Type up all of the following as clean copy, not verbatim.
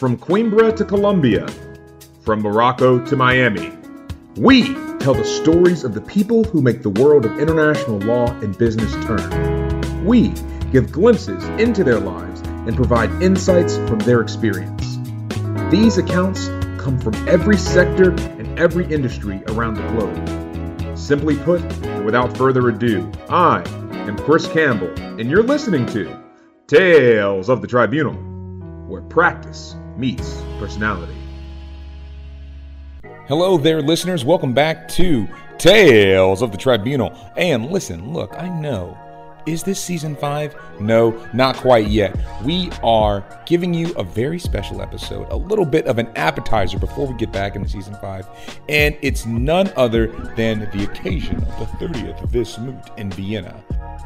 from Coimbra to Colombia, from Morocco to Miami. We tell the stories of the people who make the world of international law and business turn. We give glimpses into their lives and provide insights from their experience. These accounts come from every sector and every industry around the globe. Simply put, and without further ado, I am Chris Campbell, and you're listening to Tales of the Tribunal, where practice meets personality. Hello there, listeners. Welcome back to Tales of the Tribunal. And listen, look, I know. Is this season 5? No, not quite yet. We are giving you a very special episode, a little bit of an appetizer before we get back into season 5. And it's none other than the occasion of the 30th Vis Moot in Vienna.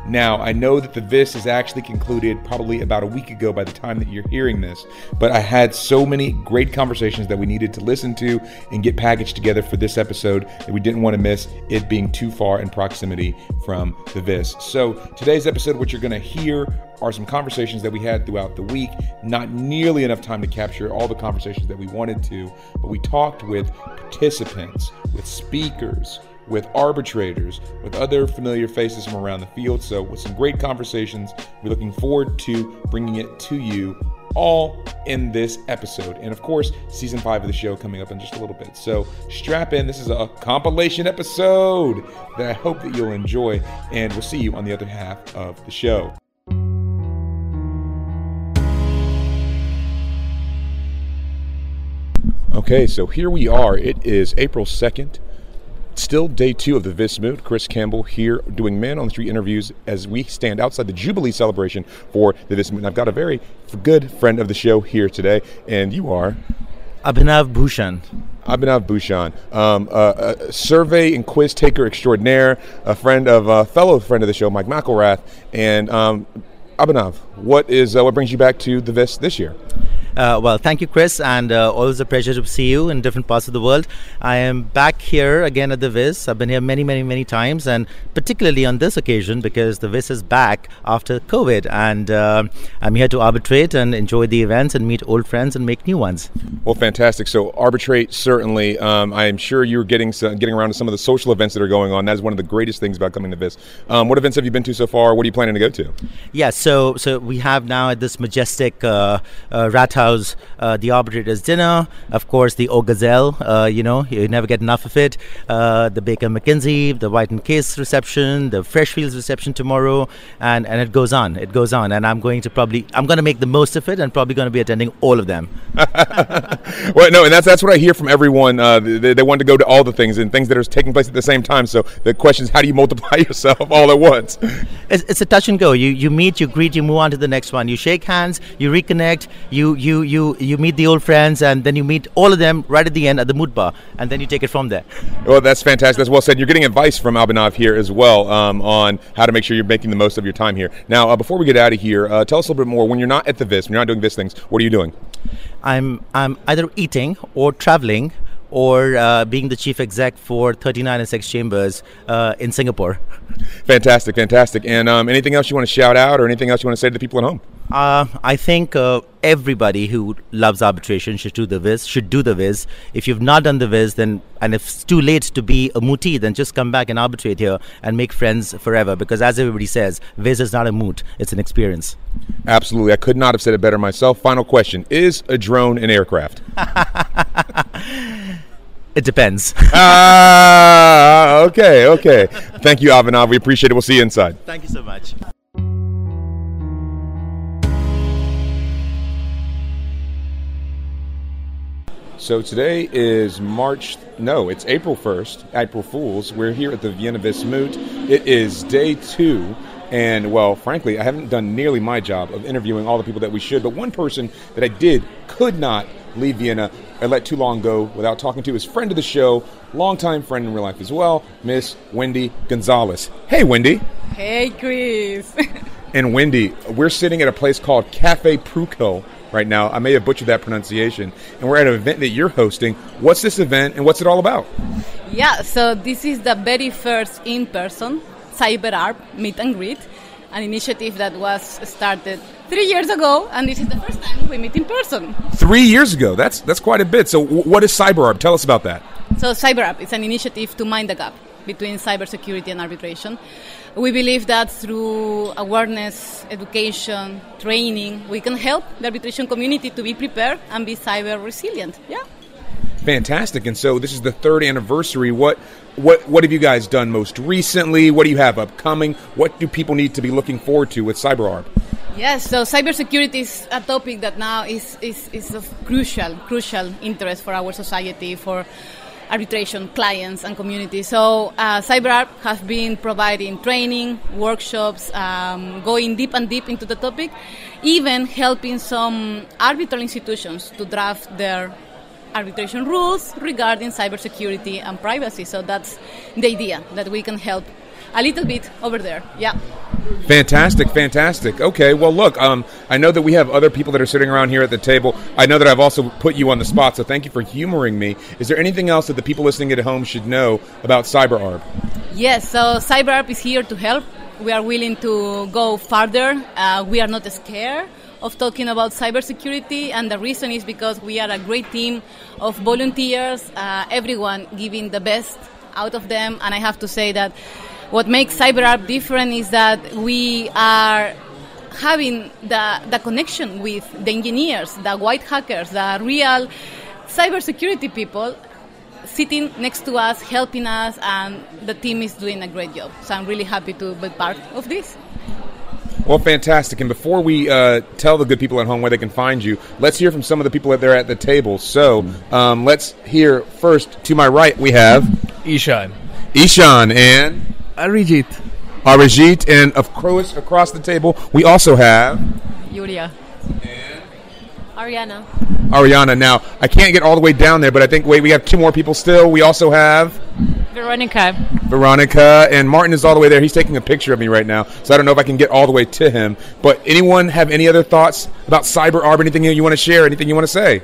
Now, I know that the Vis is actually concluded probably about a week ago by the time that you're hearing this, but I had so many great conversations that we needed to listen to and get packaged together for this episode that we didn't want to miss it being too far in proximity from the Vis. So today's episode, what you're going to hear are some conversations that we had throughout the week. Not nearly enough time to capture all the conversations that we wanted to, but we talked with participants, with speakers, with arbitrators, with other familiar faces from around the field. So with some great conversations, we're looking forward to bringing it to you all in this episode. And of course, season 5 of the show coming up in just a little bit. So strap in. This is a compilation episode that I hope that you'll enjoy, and we'll see you on the other half of the show. Okay, so here we are. It is April 2nd. Still day 2 of the Vis Moot. Chris Campbell here doing Man on the Street interviews as we stand outside the Jubilee celebration for the Vis Moot. And I've got a very good friend of the show here today, and you are? Abhinav Bhushan. Abhinav Bhushan, a survey and quiz taker extraordinaire, a fellow friend of the show, Mike McElrath. And Abhinav, what brings you back to the Vis this year? Well, thank you, Chris, and always a pleasure to see you in different parts of the world. I am back here again at the Vis. I've been here many, many, many times, and particularly on this occasion because the Vis is back after COVID, and I'm here to arbitrate and enjoy the events and meet old friends and make new ones. Well, fantastic. So arbitrate, certainly. I am sure you're getting around to some of the social events that are going on. That is one of the greatest things about coming to Vis. What events have you been to so far? What are you planning to go to? Yeah, so we have now at this majestic Rathaus, the Arbitrators' Dinner, of course, the O'Gazelle, you never get enough of it, the Baker McKenzie, the White & Case reception, the Freshfields reception tomorrow, and it goes on, and I'm going to make the most of it and probably going to be attending all of them. Well, no, and that's what I hear from everyone. They want to go to all the things and things that are taking place at the same time, so the question is, how do you multiply yourself all at once? It's a touch and go. You meet, you greet, you move on to the next one, you shake hands, you reconnect, you meet the old friends, and then you meet all of them right at the end at the Moot Bar, and then you take it from there. Well, that's fantastic. That's well said. You're getting advice from Abhinav here as well on how to make sure you're making the most of your time here. Now, before we get out of here, tell us a little bit more. When you're not at the Vis, when you're not doing Vis things, what are you doing? I'm either eating or traveling or being the chief exec for 39 and 6 Chambers in Singapore. Fantastic, fantastic. And anything else you want to shout out or anything else you want to say to the people at home? I think everybody who loves arbitration should do the Vis. If you've not done the Vis, then, and if it's too late to be a mootee, then just come back and arbitrate here and make friends forever. Because as everybody says, Vis is not a moot; it's an experience. Absolutely, I could not have said it better myself. Final question: is a drone an aircraft? It depends. Okay. Thank you, Abhinav. We appreciate it. We'll see you inside. Thank you so much. So today is it's April 1st, April Fools. We're here at the Vienna Vis Moot. It is day 2. And, well, frankly, I haven't done nearly my job of interviewing all the people that we should. But one person that I could not leave Vienna and let too long go without talking to is friend of the show, longtime friend in real life as well, Miss Wendy Gonzalez. Hey, Wendy. Hey, Chris. And, Wendy, we're sitting at a place called Cafe Pruco right now. I may have butchered that pronunciation. And we're at an event that you're hosting. What's this event and what's it all about? Yeah, so this is the very first in-person CyberArb meet and greet, an initiative that was started 3 years ago, and this is the first time we meet in person. 3 years ago, that's quite a bit. So what is CyberArb? Tell us about that. So CyberArb is an initiative to mind the gap between cybersecurity and arbitration. We believe that through awareness, education, training, we can help the arbitration community to be prepared and be cyber resilient. Yeah. Fantastic. And so this is the third anniversary. What have you guys done most recently? What do you have upcoming? What do people need to be looking forward to with CyberArb? Yes, so cybersecurity is a topic that now is of crucial interest for our society, for arbitration clients and community. So CyberArb has been providing training, workshops, going deep and deep into the topic, even helping some arbitral institutions to draft their arbitration rules regarding cybersecurity and privacy. So that's the idea, that we can help a little bit over there. Yeah. Fantastic. Okay, well, look, I know that we have other people that are sitting around here at the table. I know that I've also put you on the spot, so thank you for humoring me. Is there anything else that the people listening at home should know about CyberArb? Yes, so CyberArb is here to help. We are willing to go further. We are not scared of talking about cybersecurity, and the reason is because we are a great team of volunteers, everyone giving the best out of them, and I have to say that what makes CyberArb different is that we are having the connection with the engineers, the white hackers, the real cybersecurity people sitting next to us, helping us, and the team is doing a great job. So I'm really happy to be part of this. Well, fantastic. And before we tell the good people at home where they can find you, let's hear from some of the people that are at the table. So let's hear first. To my right, we have... Ishaan and... Arijit, and of course, across the table, we also have... Yulia. And... Ariana. Now, I can't get all the way down there, but I think, we have two more people still. We also have... Veronica. And Martin is all the way there. He's taking a picture of me right now, so I don't know if I can get all the way to him. But anyone have any other thoughts about CyberArb? Anything you want to share? Anything you want to say?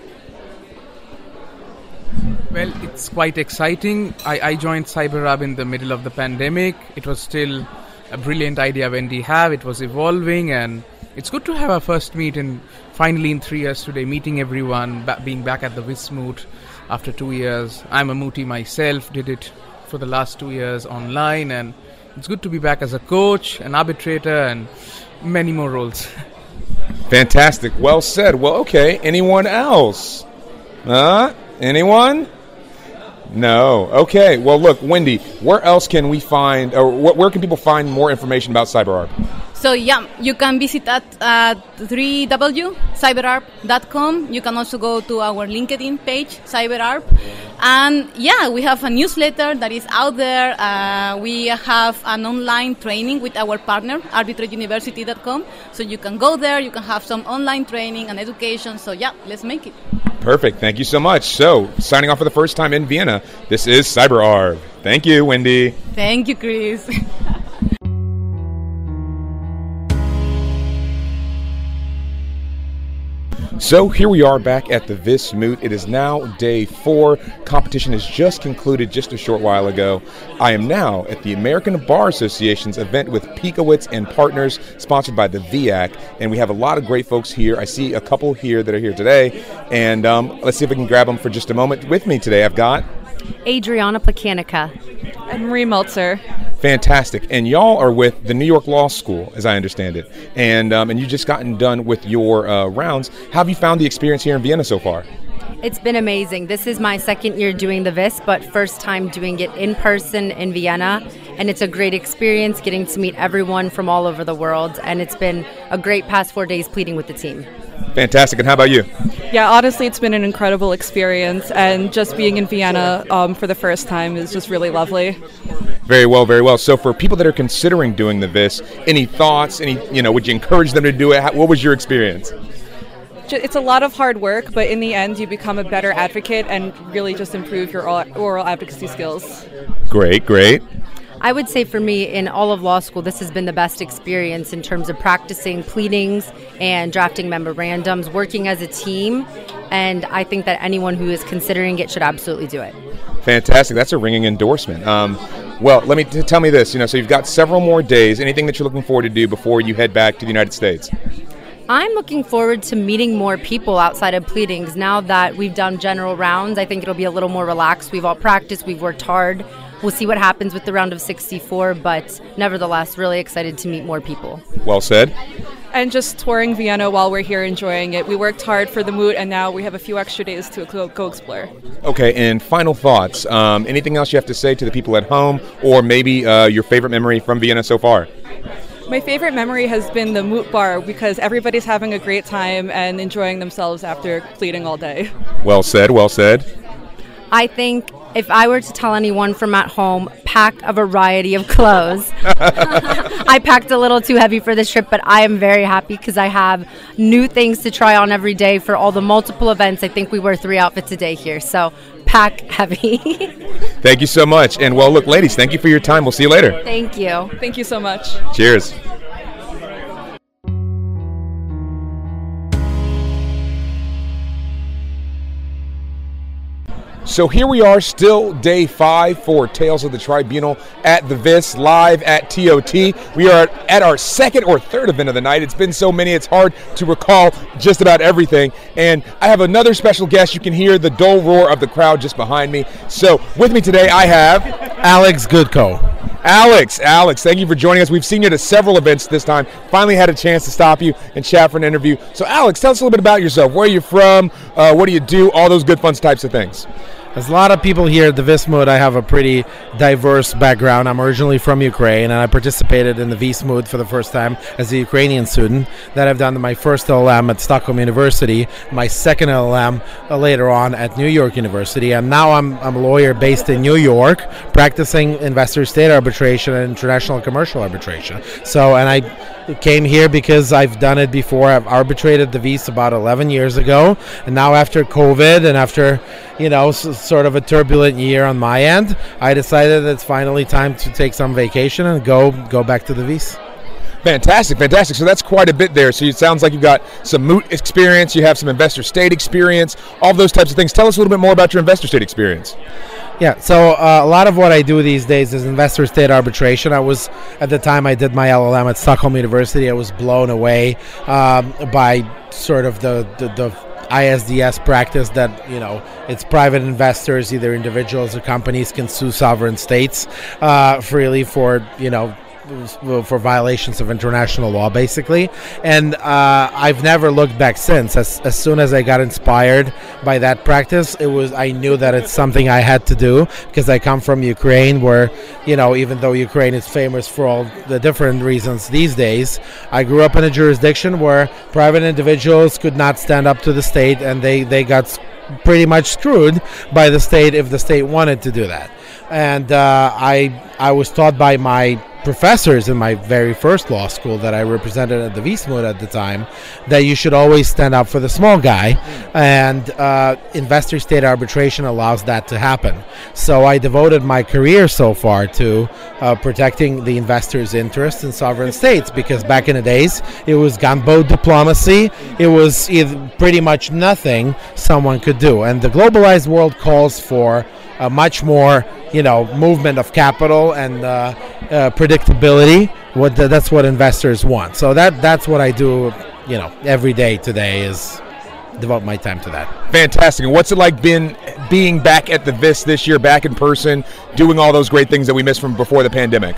Well, it's quite exciting. I joined CyberArb in the middle of the pandemic. It was still a brilliant idea Wendy had. It was evolving, and it's good to have our first meet and finally in 3 years today, meeting everyone, being back at the Vis Moot after 2 years. I'm a Mootie myself, did it for the last 2 years online, and it's good to be back as a coach, an arbitrator, and many more roles. Fantastic. Well said. Well, okay. Anyone else? Anyone? No. Okay. Well, look, Wendy, where else can we find, or where can people find more information about CyberArb? So, yeah, you can visit at www.cyberarb.com. You can also go to our LinkedIn page, CyberArb. And, yeah, we have a newsletter that is out there. We have an online training with our partner, ArbitrageUniversity.com. So you can go there. You can have some online training and education. So, yeah, let's make it. Perfect. Thank you so much. So, signing off for the first time in Vienna, this is CyberArb. Thank you, Wendy. Thank you, Chris. So here we are back at the Vis Moot. It is now day 4. Competition has just concluded just a short while ago. I am now at the American Bar Association's event with Pitkowitz and Partners, sponsored by the VIAC, and we have a lot of great folks here. I see a couple here that are here today, and let's see if we can grab them for just a moment. With me today, I've got... Adriana Placanica. And Maria Multzer. Fantastic. And y'all are with the New York Law School, as I understand it. And you've just gotten done with your rounds. How have you found the experience here in Vienna so far? It's been amazing. This is my second year doing the VIS, but first time doing it in person in Vienna. And it's a great experience getting to meet everyone from all over the world. And it's been a great past 4 days pleading with the team. Fantastic. And how about you? Yeah, honestly, it's been an incredible experience. And just being in Vienna for the first time is just really lovely. Very well. So for people that are considering doing the VIS, any thoughts? Would you encourage them to do it? What was your experience? It's a lot of hard work, but in the end, you become a better advocate and really just improve your oral advocacy skills. Great. I would say for me, in all of law school, this has been the best experience in terms of practicing pleadings and drafting memorandums, working as a team, and I think that anyone who is considering it should absolutely do it. Fantastic. That's a ringing endorsement. Well, let me tell me this. So you've got several more days. Anything that you're looking forward to do before you head back to the United States? I'm looking forward to meeting more people outside of pleadings. Now that we've done general rounds, I think it'll be a little more relaxed. We've all practiced, we've worked hard. We'll see what happens with the round of 64, but nevertheless, really excited to meet more people. Well said. And just touring Vienna while we're here, enjoying it. We worked hard for the Moot, and now we have a few extra days to go explore. Okay, and final thoughts. Anything else you have to say to the people at home, or maybe your favorite memory from Vienna so far? My favorite memory has been the Moot Bar, because everybody's having a great time and enjoying themselves after pleading all day. Well said, well said. I think if I were to tell anyone from at home, pack a variety of clothes. I packed a little too heavy for this trip, but I am very happy because I have new things to try on every day for all the multiple events. I think we wear 3 outfits a day here, so pack heavy. Thank you so much. And well, look, ladies, thank you for your time. We'll see you later. Thank you. Thank you so much. Cheers. So here we are, still day 5 for Tales of the Tribunal at the Vis, live at TOT. We are at our second or third event of the night. It's been so many, it's hard to recall just about everything. And I have another special guest. You can hear the dull roar of the crowd just behind me. So with me today, I have Alex Gudko. Alex, thank you for joining us. We've seen you at several events this time. Finally had a chance to stop you and chat for an interview. So Alex, tell us a little bit about yourself. Where are you from? What do you do? All those good fun types of things. There's a lot of people here at the Vis Moot. I have a pretty diverse background. I'm originally from Ukraine, and I participated in the Vis Moot for the first time as a Ukrainian student. Then I've done my first LLM at Stockholm University, my second LLM later on at New York University, and now I'm a lawyer based in New York, practicing investor-state arbitration and international commercial arbitration. So, and I came here because I've done it before. I've arbitrated the Vis about 11 years ago, and now after COVID and after, you know, sort of a turbulent year on my end, I decided it's finally time to take some vacation and go back to the Vis. Fantastic. So that's quite a bit there. So it sounds like you've got some Moot experience, you have some investor state experience, all those types of things. Tell us a little bit more about your investor state experience. Yeah, so a lot of what I do these days is investor-state arbitration. I was, at the time I did my LLM at Stockholm University, I was blown away by sort of the ISDS practice that, you know, it's private investors, either individuals or companies, can sue sovereign states freely for, you know, for violations of international law, basically. And I've never looked back since. As soon as I got inspired by that practice, I knew that it's something I had to do, because I come from Ukraine, where, you know, even though Ukraine is famous for all the different reasons these days, I grew up in a jurisdiction where private individuals could not stand up to the state, and they got pretty much screwed by the state if the state wanted to do that. And I was taught by my professors in my very first law school that I represented at the Vis Moot at the time, that you should always stand up for the small guy, and investor-state arbitration allows that to happen. So I devoted my career so far to protecting the investors' interests in sovereign states, because back in the days, it was gunboat diplomacy. It was pretty much nothing someone could do. And the globalized world calls for a much more, you know, movement of capital and predictability. That's what investors want. So that's what I do, you know, every day today, is devote my time to that. Fantastic. And what's it like being back at the Vis this year, back in person, doing all those great things that we missed from before the pandemic?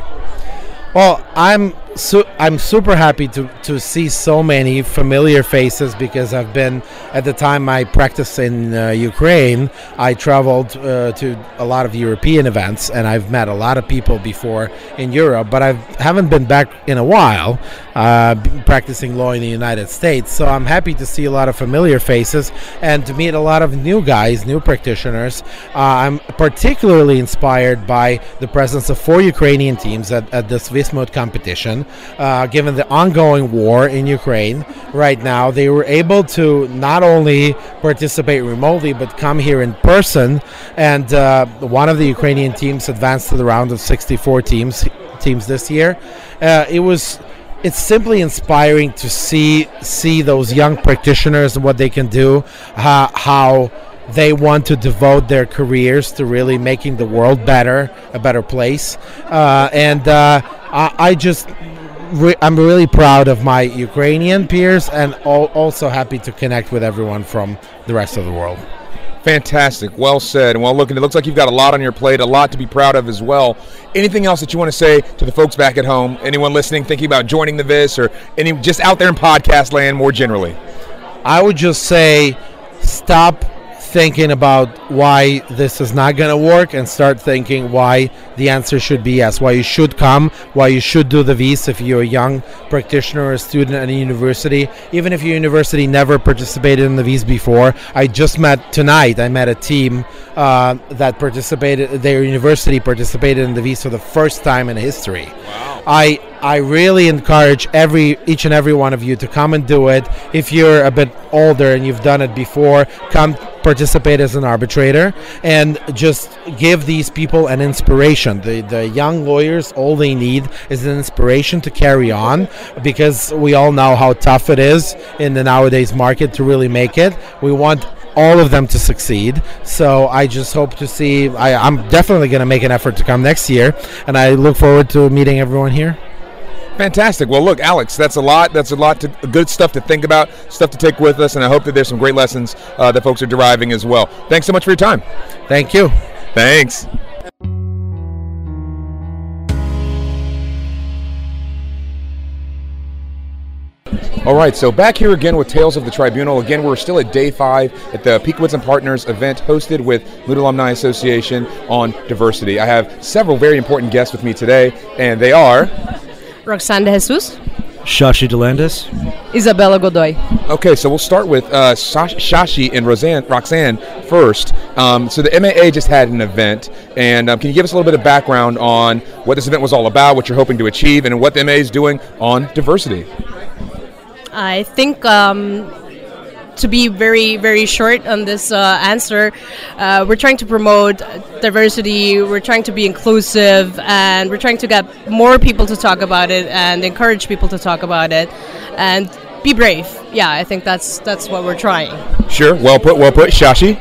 Well, I'm super happy to see so many familiar faces, because I've been, at the time I practiced in Ukraine, I traveled to a lot of European events, and I've met a lot of people before in Europe, but I haven't been back in a while practicing law in the United States. So I'm happy to see a lot of familiar faces and to meet a lot of new guys, new practitioners. I'm particularly inspired by the presence of 4 Ukrainian teams at this Vis Moot competition. Given the ongoing war in Ukraine right now, they were able to not only participate remotely, but come here in person. And one of the Ukrainian teams advanced to the round of 64 teams this year. It's simply inspiring to see those young practitioners and what they can do, how they want to devote their careers to really making the world better, a better place. I just I'm really proud of my Ukrainian peers, and also happy to connect with everyone from the rest of the world. Fantastic. Well said. And well, look, it looks like you've got a lot on your plate, a lot to be proud of as well. Anything else that you want to say to the folks back at home? Anyone listening, thinking about joining the VIS, or any just out there in podcast land more generally? I would just say stop thinking about why this is not going to work and start thinking why the answer should be yes, why you should come, why you should do the VIS if you're a young practitioner or a student at a university. Even if your university never participated in the VIS before, I met a team that participated, their university participated in the VIS for the first time in history. Wow. I really encourage each and every one of you to come and do it. If you're a bit older and you've done it before, come participate as an arbitrator and just give these people an inspiration. The young lawyers, all they need is an inspiration to carry on, because we all know how tough it is in the nowadays market to really make it. We want all of them to succeed. So I just hope to see, I'm definitely going to make an effort to come next year, and I look forward to meeting everyone here. Fantastic. Well, look, Alex, that's a lot good stuff to think about, stuff to take with us, and I hope that there's some great lessons that folks are deriving as well. Thanks so much for your time. Thank you. Thanks. All right, so back here again with Tales of the Tribunal. Again, we're still at day 5 at the Pitkowitz and Partners event hosted with Lute Alumni Association on diversity. I have several very important guests with me today, and they are... Roxana de Jesus, Shashi Dhonlandas, Isabela Godoy. Okay, so we'll start with Shashi and Roxanne first. So the MAA just had an event, and can you give us a little bit of background on what this event was all about, what you're hoping to achieve, and what the MAA is doing on diversity? I think to be very, very short on this answer, we're trying to promote diversity, we're trying to be inclusive, and we're trying to get more people to talk about it and encourage people to talk about it and be brave. Yeah, I think that's what we're trying. Sure, well put. Shashi?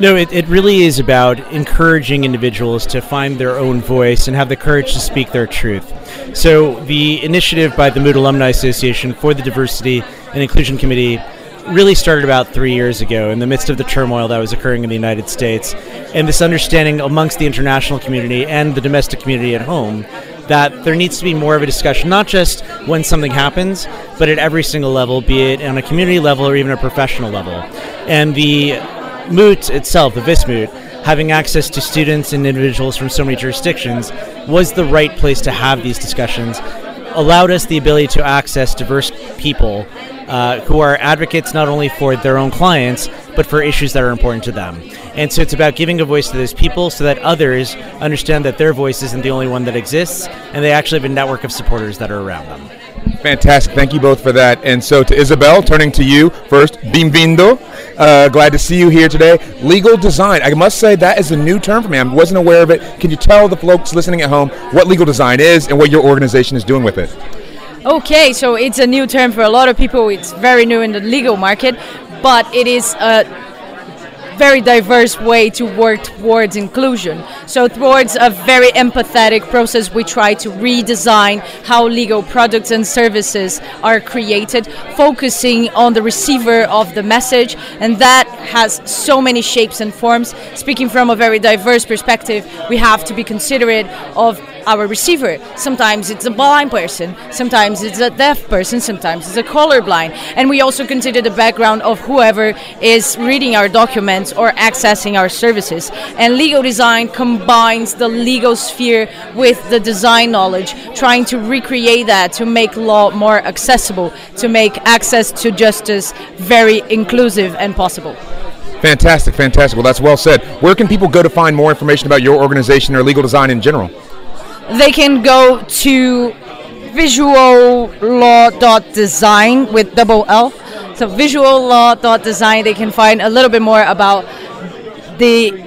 No, it really is about encouraging individuals to find their own voice and have the courage to speak their truth. So the initiative by the Moot Alumni Association for the Diversity and Inclusion Committee really started about 3 years ago in the midst of the turmoil that was occurring in the United States, and this understanding amongst the international community and the domestic community at home that there needs to be more of a discussion, not just when something happens, but at every single level, be it on a community level or even a professional level. And the Moot itself, the Vis Moot, having access to students and individuals from so many jurisdictions was the right place to have these discussions, allowed us the ability to access diverse people who are advocates not only for their own clients, but for issues that are important to them. And so it's about giving a voice to those people so that others understand that their voice isn't the only one that exists, and they actually have a network of supporters that are around them. Fantastic. Thank you both for that. And so to Isabel, turning to you first, Bimbindo, glad to see you here today. Legal design. I must say that is a new term for me. I wasn't aware of it. Can you tell the folks listening at home what legal design is and what your organization is doing with it? Okay, so it's a new term for a lot of people. It's very new in the legal market, but it is a very diverse way to work towards inclusion. So towards a very empathetic process, we try to redesign how legal products and services are created, focusing on the receiver of the message, and that has so many shapes and forms. Speaking from a very diverse perspective, we have to be considerate of our receiver. Sometimes it's a blind person, sometimes it's a deaf person, sometimes it's a colorblind, and we also consider the background of whoever is reading our documents or accessing our services. And legal design combines the legal sphere with the design knowledge, trying to recreate that to make law more accessible, to make access to justice very inclusive and possible. Fantastic, fantastic. Well, that's well said. Where can people go to find more information about your organization or legal design in general? They can go to visuallaw.design with double L. So visuallaw.design, they can find a little bit more about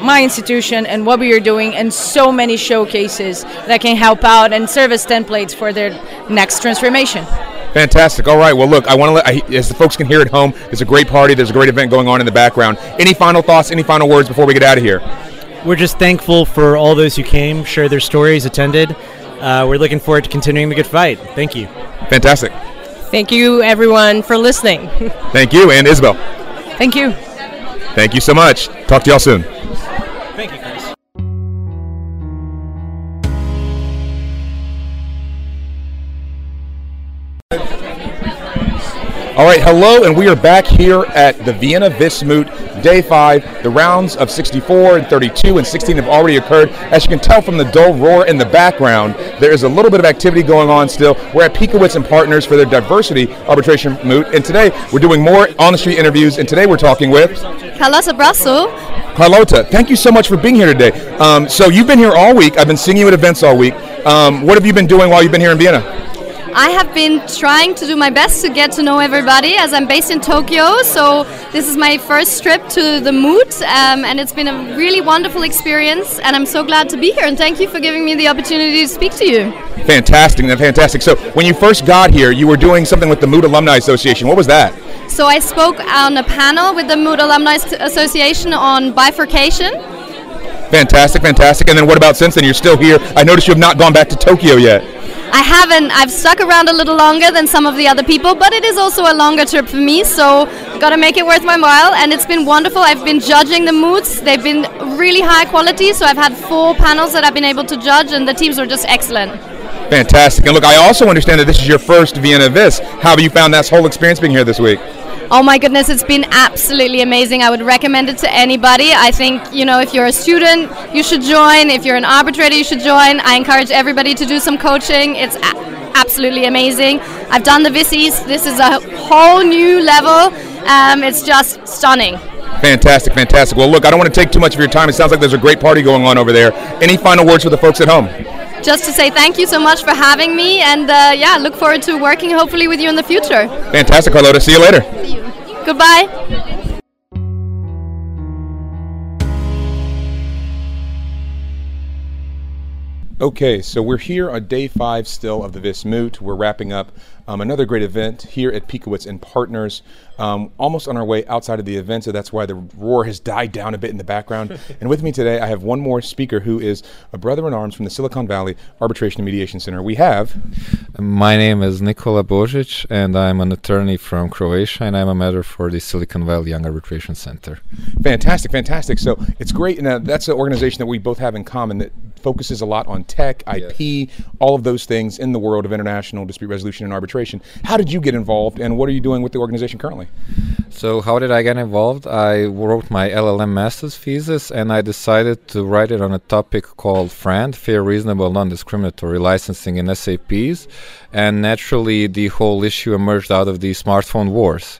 my institution and what we are doing, and so many showcases that can help out and serve as templates for their next transformation. Fantastic. All right. Well, look, I want to as the folks can hear at home, there's a great party, there's a great event going on in the background. Any final thoughts, any final words before we get out of here? We're just thankful for all those who came, shared their stories, attended. We're looking forward to continuing the good fight. Thank you. Fantastic. Thank you, everyone, for listening. Thank you, and Isabel. Thank you. Thank you so much. Talk to y'all soon. Thank you, Chris. All right, hello, and we are back here at the Vienna Vis Moot, Day 5. The rounds of 64 and 32 and 16 have already occurred. As you can tell from the dull roar in the background, there is a little bit of activity going on still. We're at Pitkowitz and Partners for their diversity arbitration moot, and today we're doing more on-the-street interviews, and today we're talking with... Carlotta Bruessel. Carlotta, thank you so much for being here today. So you've been here all week. I've been seeing you at events all week. What have you been doing while you've been here in Vienna? I have been trying to do my best to get to know everybody, as I'm based in Tokyo, so this is my first trip to the Moot, and it's been a really wonderful experience, and I'm so glad to be here, and thank you for giving me the opportunity to speak to you. Fantastic, fantastic. So when you first got here, you were doing something with the Moot Alumni Association. What was that? So I spoke on a panel with the Moot Alumni Association on bifurcation. Fantastic, fantastic. And then what about since then? You're still here. I noticed you have not gone back to Tokyo yet. I haven't. I've stuck around a little longer than some of the other people, but it is also a longer trip for me, so gotta make it worth my while, and it's been wonderful. I've been judging the moots. They've been really high quality, so I've had 4 panels that I've been able to judge, and the teams were just excellent. Fantastic. And look, I also understand that this is your first Vienna Vis. How have you found that whole experience being here this week? Oh my goodness, it's been absolutely amazing. I would recommend it to anybody. I think, you know, if you're a student, you should join. If you're an arbitrator, you should join. I encourage everybody to do some coaching. It's absolutely amazing. I've done the VISIs. This is a whole new level. It's just stunning. Fantastic, fantastic. Well, look, I don't want to take too much of your time. It sounds like there's a great party going on over there. Any final words for the folks at home? Just to say thank you so much for having me, and yeah, look forward to working hopefully with you in the future. Fantastic, Carlotta. See you later. See you. Goodbye. Okay, so we're here on Day 5 still of the Vis Moot. We're wrapping up another great event here at Pitkowitz and Partners, almost on our way outside of the event, so that's why the roar has died down a bit in the background. And with me today, I have one more speaker who is a brother in arms from the Silicon Valley Arbitration and Mediation Center. We have... My name is Nikola Božić, and I'm an attorney from Croatia, and I'm a matter for the Silicon Valley Young Arbitration Center. Fantastic, fantastic. So it's great, and that's an organization that we both have in common that focuses a lot on tech, IP, all of those things in the world of international dispute resolution and arbitration. How did you get involved, and what are you doing with the organization currently? So how did I get involved? I wrote my LLM master's thesis, and I decided to write it on a topic called FRAND, Fair, Reasonable, Non-Discriminatory Licensing in SAPs, and naturally the whole issue emerged out of the smartphone wars.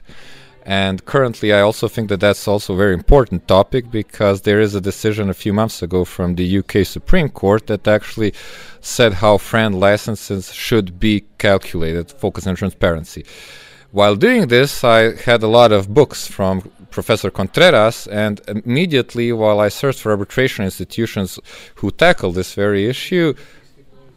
And currently I also think that that's also a very important topic, because there is a decision a few months ago from the UK Supreme Court that actually said how FRAND licenses should be calculated, focus on transparency. While doing this, I had a lot of books from Professor Contreras, and immediately while I searched for arbitration institutions who tackle this very issue,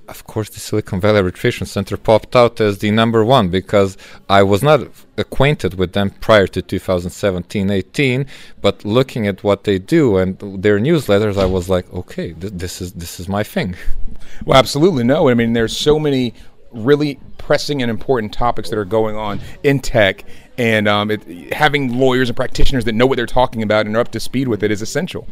of course, the Silicon Valley Arbitration Center popped out as the #1, because I was not acquainted with them prior to 2017-18, but looking at what they do and their newsletters, I was like, okay, this is my thing. Well, absolutely. No, I mean, there's so many really pressing and important topics that are going on in tech, and having lawyers and practitioners that know what they're talking about and are up to speed with it is essential.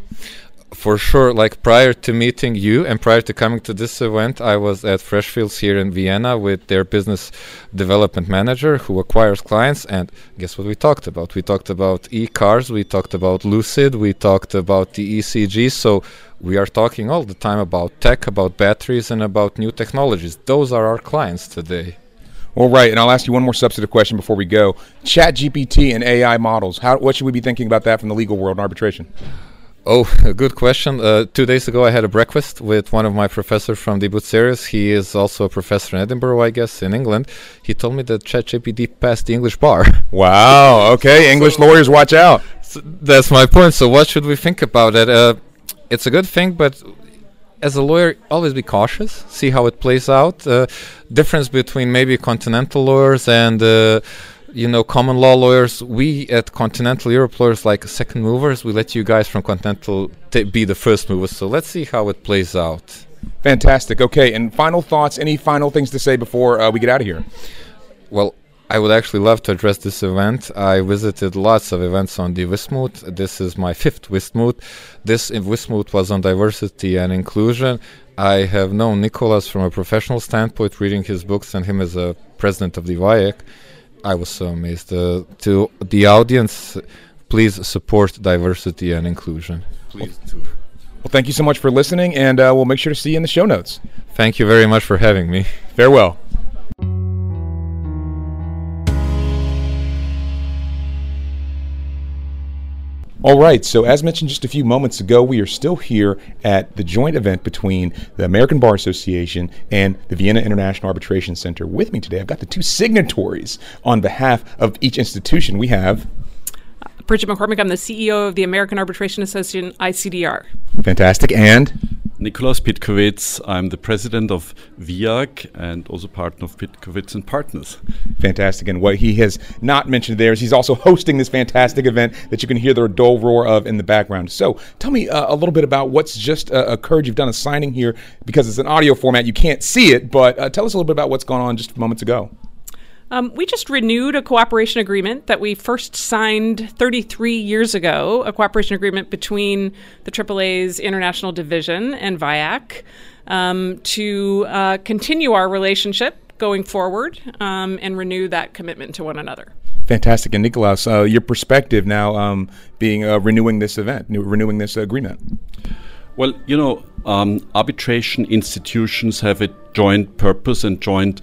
For sure, like prior to meeting you and prior to coming to this event, I was at Freshfields here in Vienna with their business development manager who acquires clients, and guess what we talked about? We talked about e-cars, we talked about Lucid, we talked about the ECG, so we are talking all the time about tech, about batteries, and about new technologies. Those are our clients today. Well, right, and I'll ask you one more substantive question before we go. ChatGPT and AI models, what should we be thinking about that from the legal world and arbitration? Oh, a good question. 2 days ago I had a breakfast with one of my professors from the Bucerius. He is also a professor in Edinburgh, I guess, in England. He told me that ChatGPT passed the English bar. Wow, okay, English lawyers, watch out. So that's my point. So what should we think about it? It's a good thing, but as a lawyer, always be cautious, see how it plays out. Difference between maybe continental lawyers and... you know, common law lawyers, we at Continental Europe lawyers like second movers. We let you guys from Continental be the first movers. So let's see how it plays out. Fantastic. Okay, and final thoughts, any final things to say before we get out of here? Well, I would actually love to address this event. I visited lots of events on the Vis Moot. This is my fifth Vis Moot. This Vis Moot was on diversity and inclusion. I have known Nikolas from a professional standpoint, reading his books, and him as a president of the VIAC. I was so amazed. To the audience, please support diversity and inclusion. Please do. Well, thank you so much for listening, and we'll make sure to see you in the show notes. Thank you very much for having me. Farewell. All right, so as mentioned just a few moments ago, we are still here at the joint event between the American Bar Association and the Vienna International Arbitration Center. With me today, I've got the two signatories on behalf of each institution. We have... Bridget McCormick. I'm the CEO of the American Arbitration Association, ICDR. Fantastic. And... Nikolaus Pitkowitz. I'm the president of VIAC and also partner of Pitkowitz and Partners. Fantastic. And what he has not mentioned there is he's also hosting this fantastic event that you can hear the dull roar of in the background. So tell me a little bit about what's just occurred. You've done a signing here because it's an audio format. You can't see it, but tell us a little bit about what's gone on just moments ago. We just renewed a cooperation agreement that we first signed 33 years ago, a cooperation agreement between the AAA's International Division and VIAC to continue our relationship going forward and renew that commitment to one another. Fantastic. And Nikolaus, your perspective now being renewing this event, renewing this agreement. Well, you know, arbitration institutions have a joint purpose and joint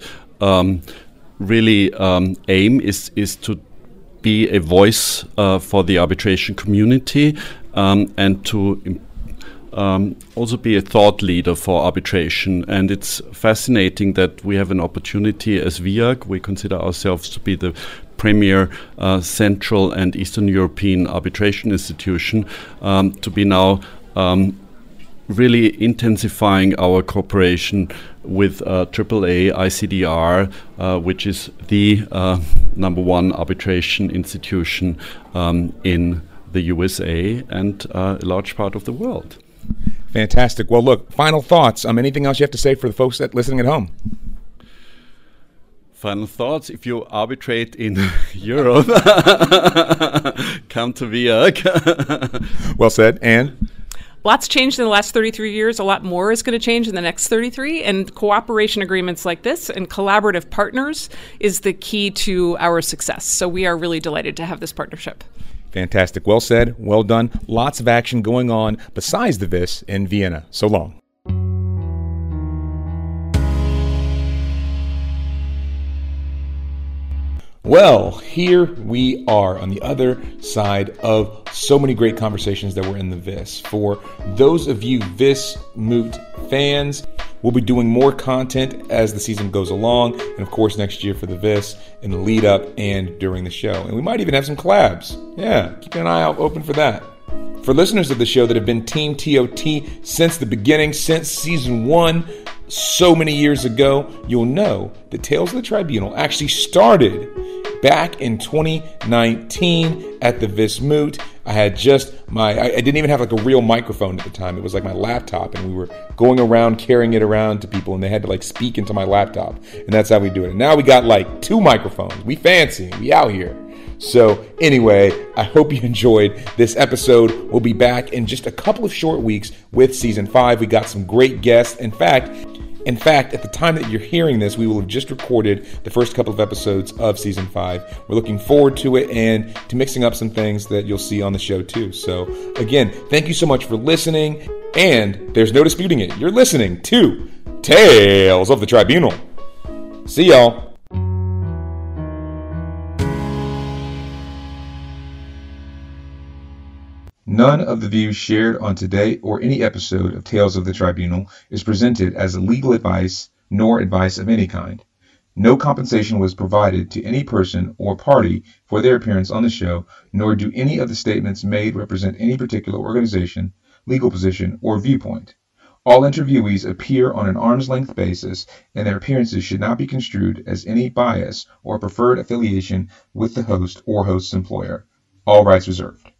aim is to be a voice for the arbitration community and to also be a thought leader for arbitration. And it's fascinating that we have an opportunity as VIAC. We consider ourselves to be the premier Central and Eastern European arbitration institution to be now really intensifying our cooperation with AAA, ICDR, which is the number one arbitration institution in the USA and a large part of the world. Fantastic. Well, look, final thoughts. Anything else you have to say for the folks that listening at home? Final thoughts, if you arbitrate in Europe, come to VIAC. Well said. And? Lots changed in the last 33 years. A lot more is going to change in the next 33. And cooperation agreements like this and collaborative partners is the key to our success. So we are really delighted to have this partnership. Fantastic. Well said. Well done. Lots of action going on besides the VIS in Vienna. So long. Well, here we are on the other side of so many great conversations that were in the VIS. For those of you Vis Moot fans, we'll be doing more content as the season goes along, and of course next year for the VIS in the lead up and during the show. And we might even have some collabs. Yeah, keep an eye out open for that. For listeners of the show that have been Team TOT since the beginning, since season 1, so many years ago, you'll know that Tales of the Tribunal actually started back in 2019 at the Vis Moot. I had just I didn't even have like a real microphone at the time. It was like my laptop, and we were going around carrying it around to people, and they had to like speak into my laptop, and that's how we do it. And now we got like 2 microphones. We fancy. We out here. So anyway, I hope you enjoyed this episode. We'll be back in just a couple of short weeks with season 5. We got some great guests. In fact, at the time that you're hearing this, we will have just recorded the first couple of episodes of Season 5. We're looking forward to it and to mixing up some things that you'll see on the show too. So again, thank you so much for listening, and there's no disputing it. You're listening to Tales of the Tribunal. See y'all. None of the views shared on today or any episode of Tales of the Tribunal is presented as legal advice nor advice of any kind. No compensation was provided to any person or party for their appearance on the show, nor do any of the statements made represent any particular organization, legal position, or viewpoint. All interviewees appear on an arm's-length basis, and their appearances should not be construed as any bias or preferred affiliation with the host or host's employer. All rights reserved.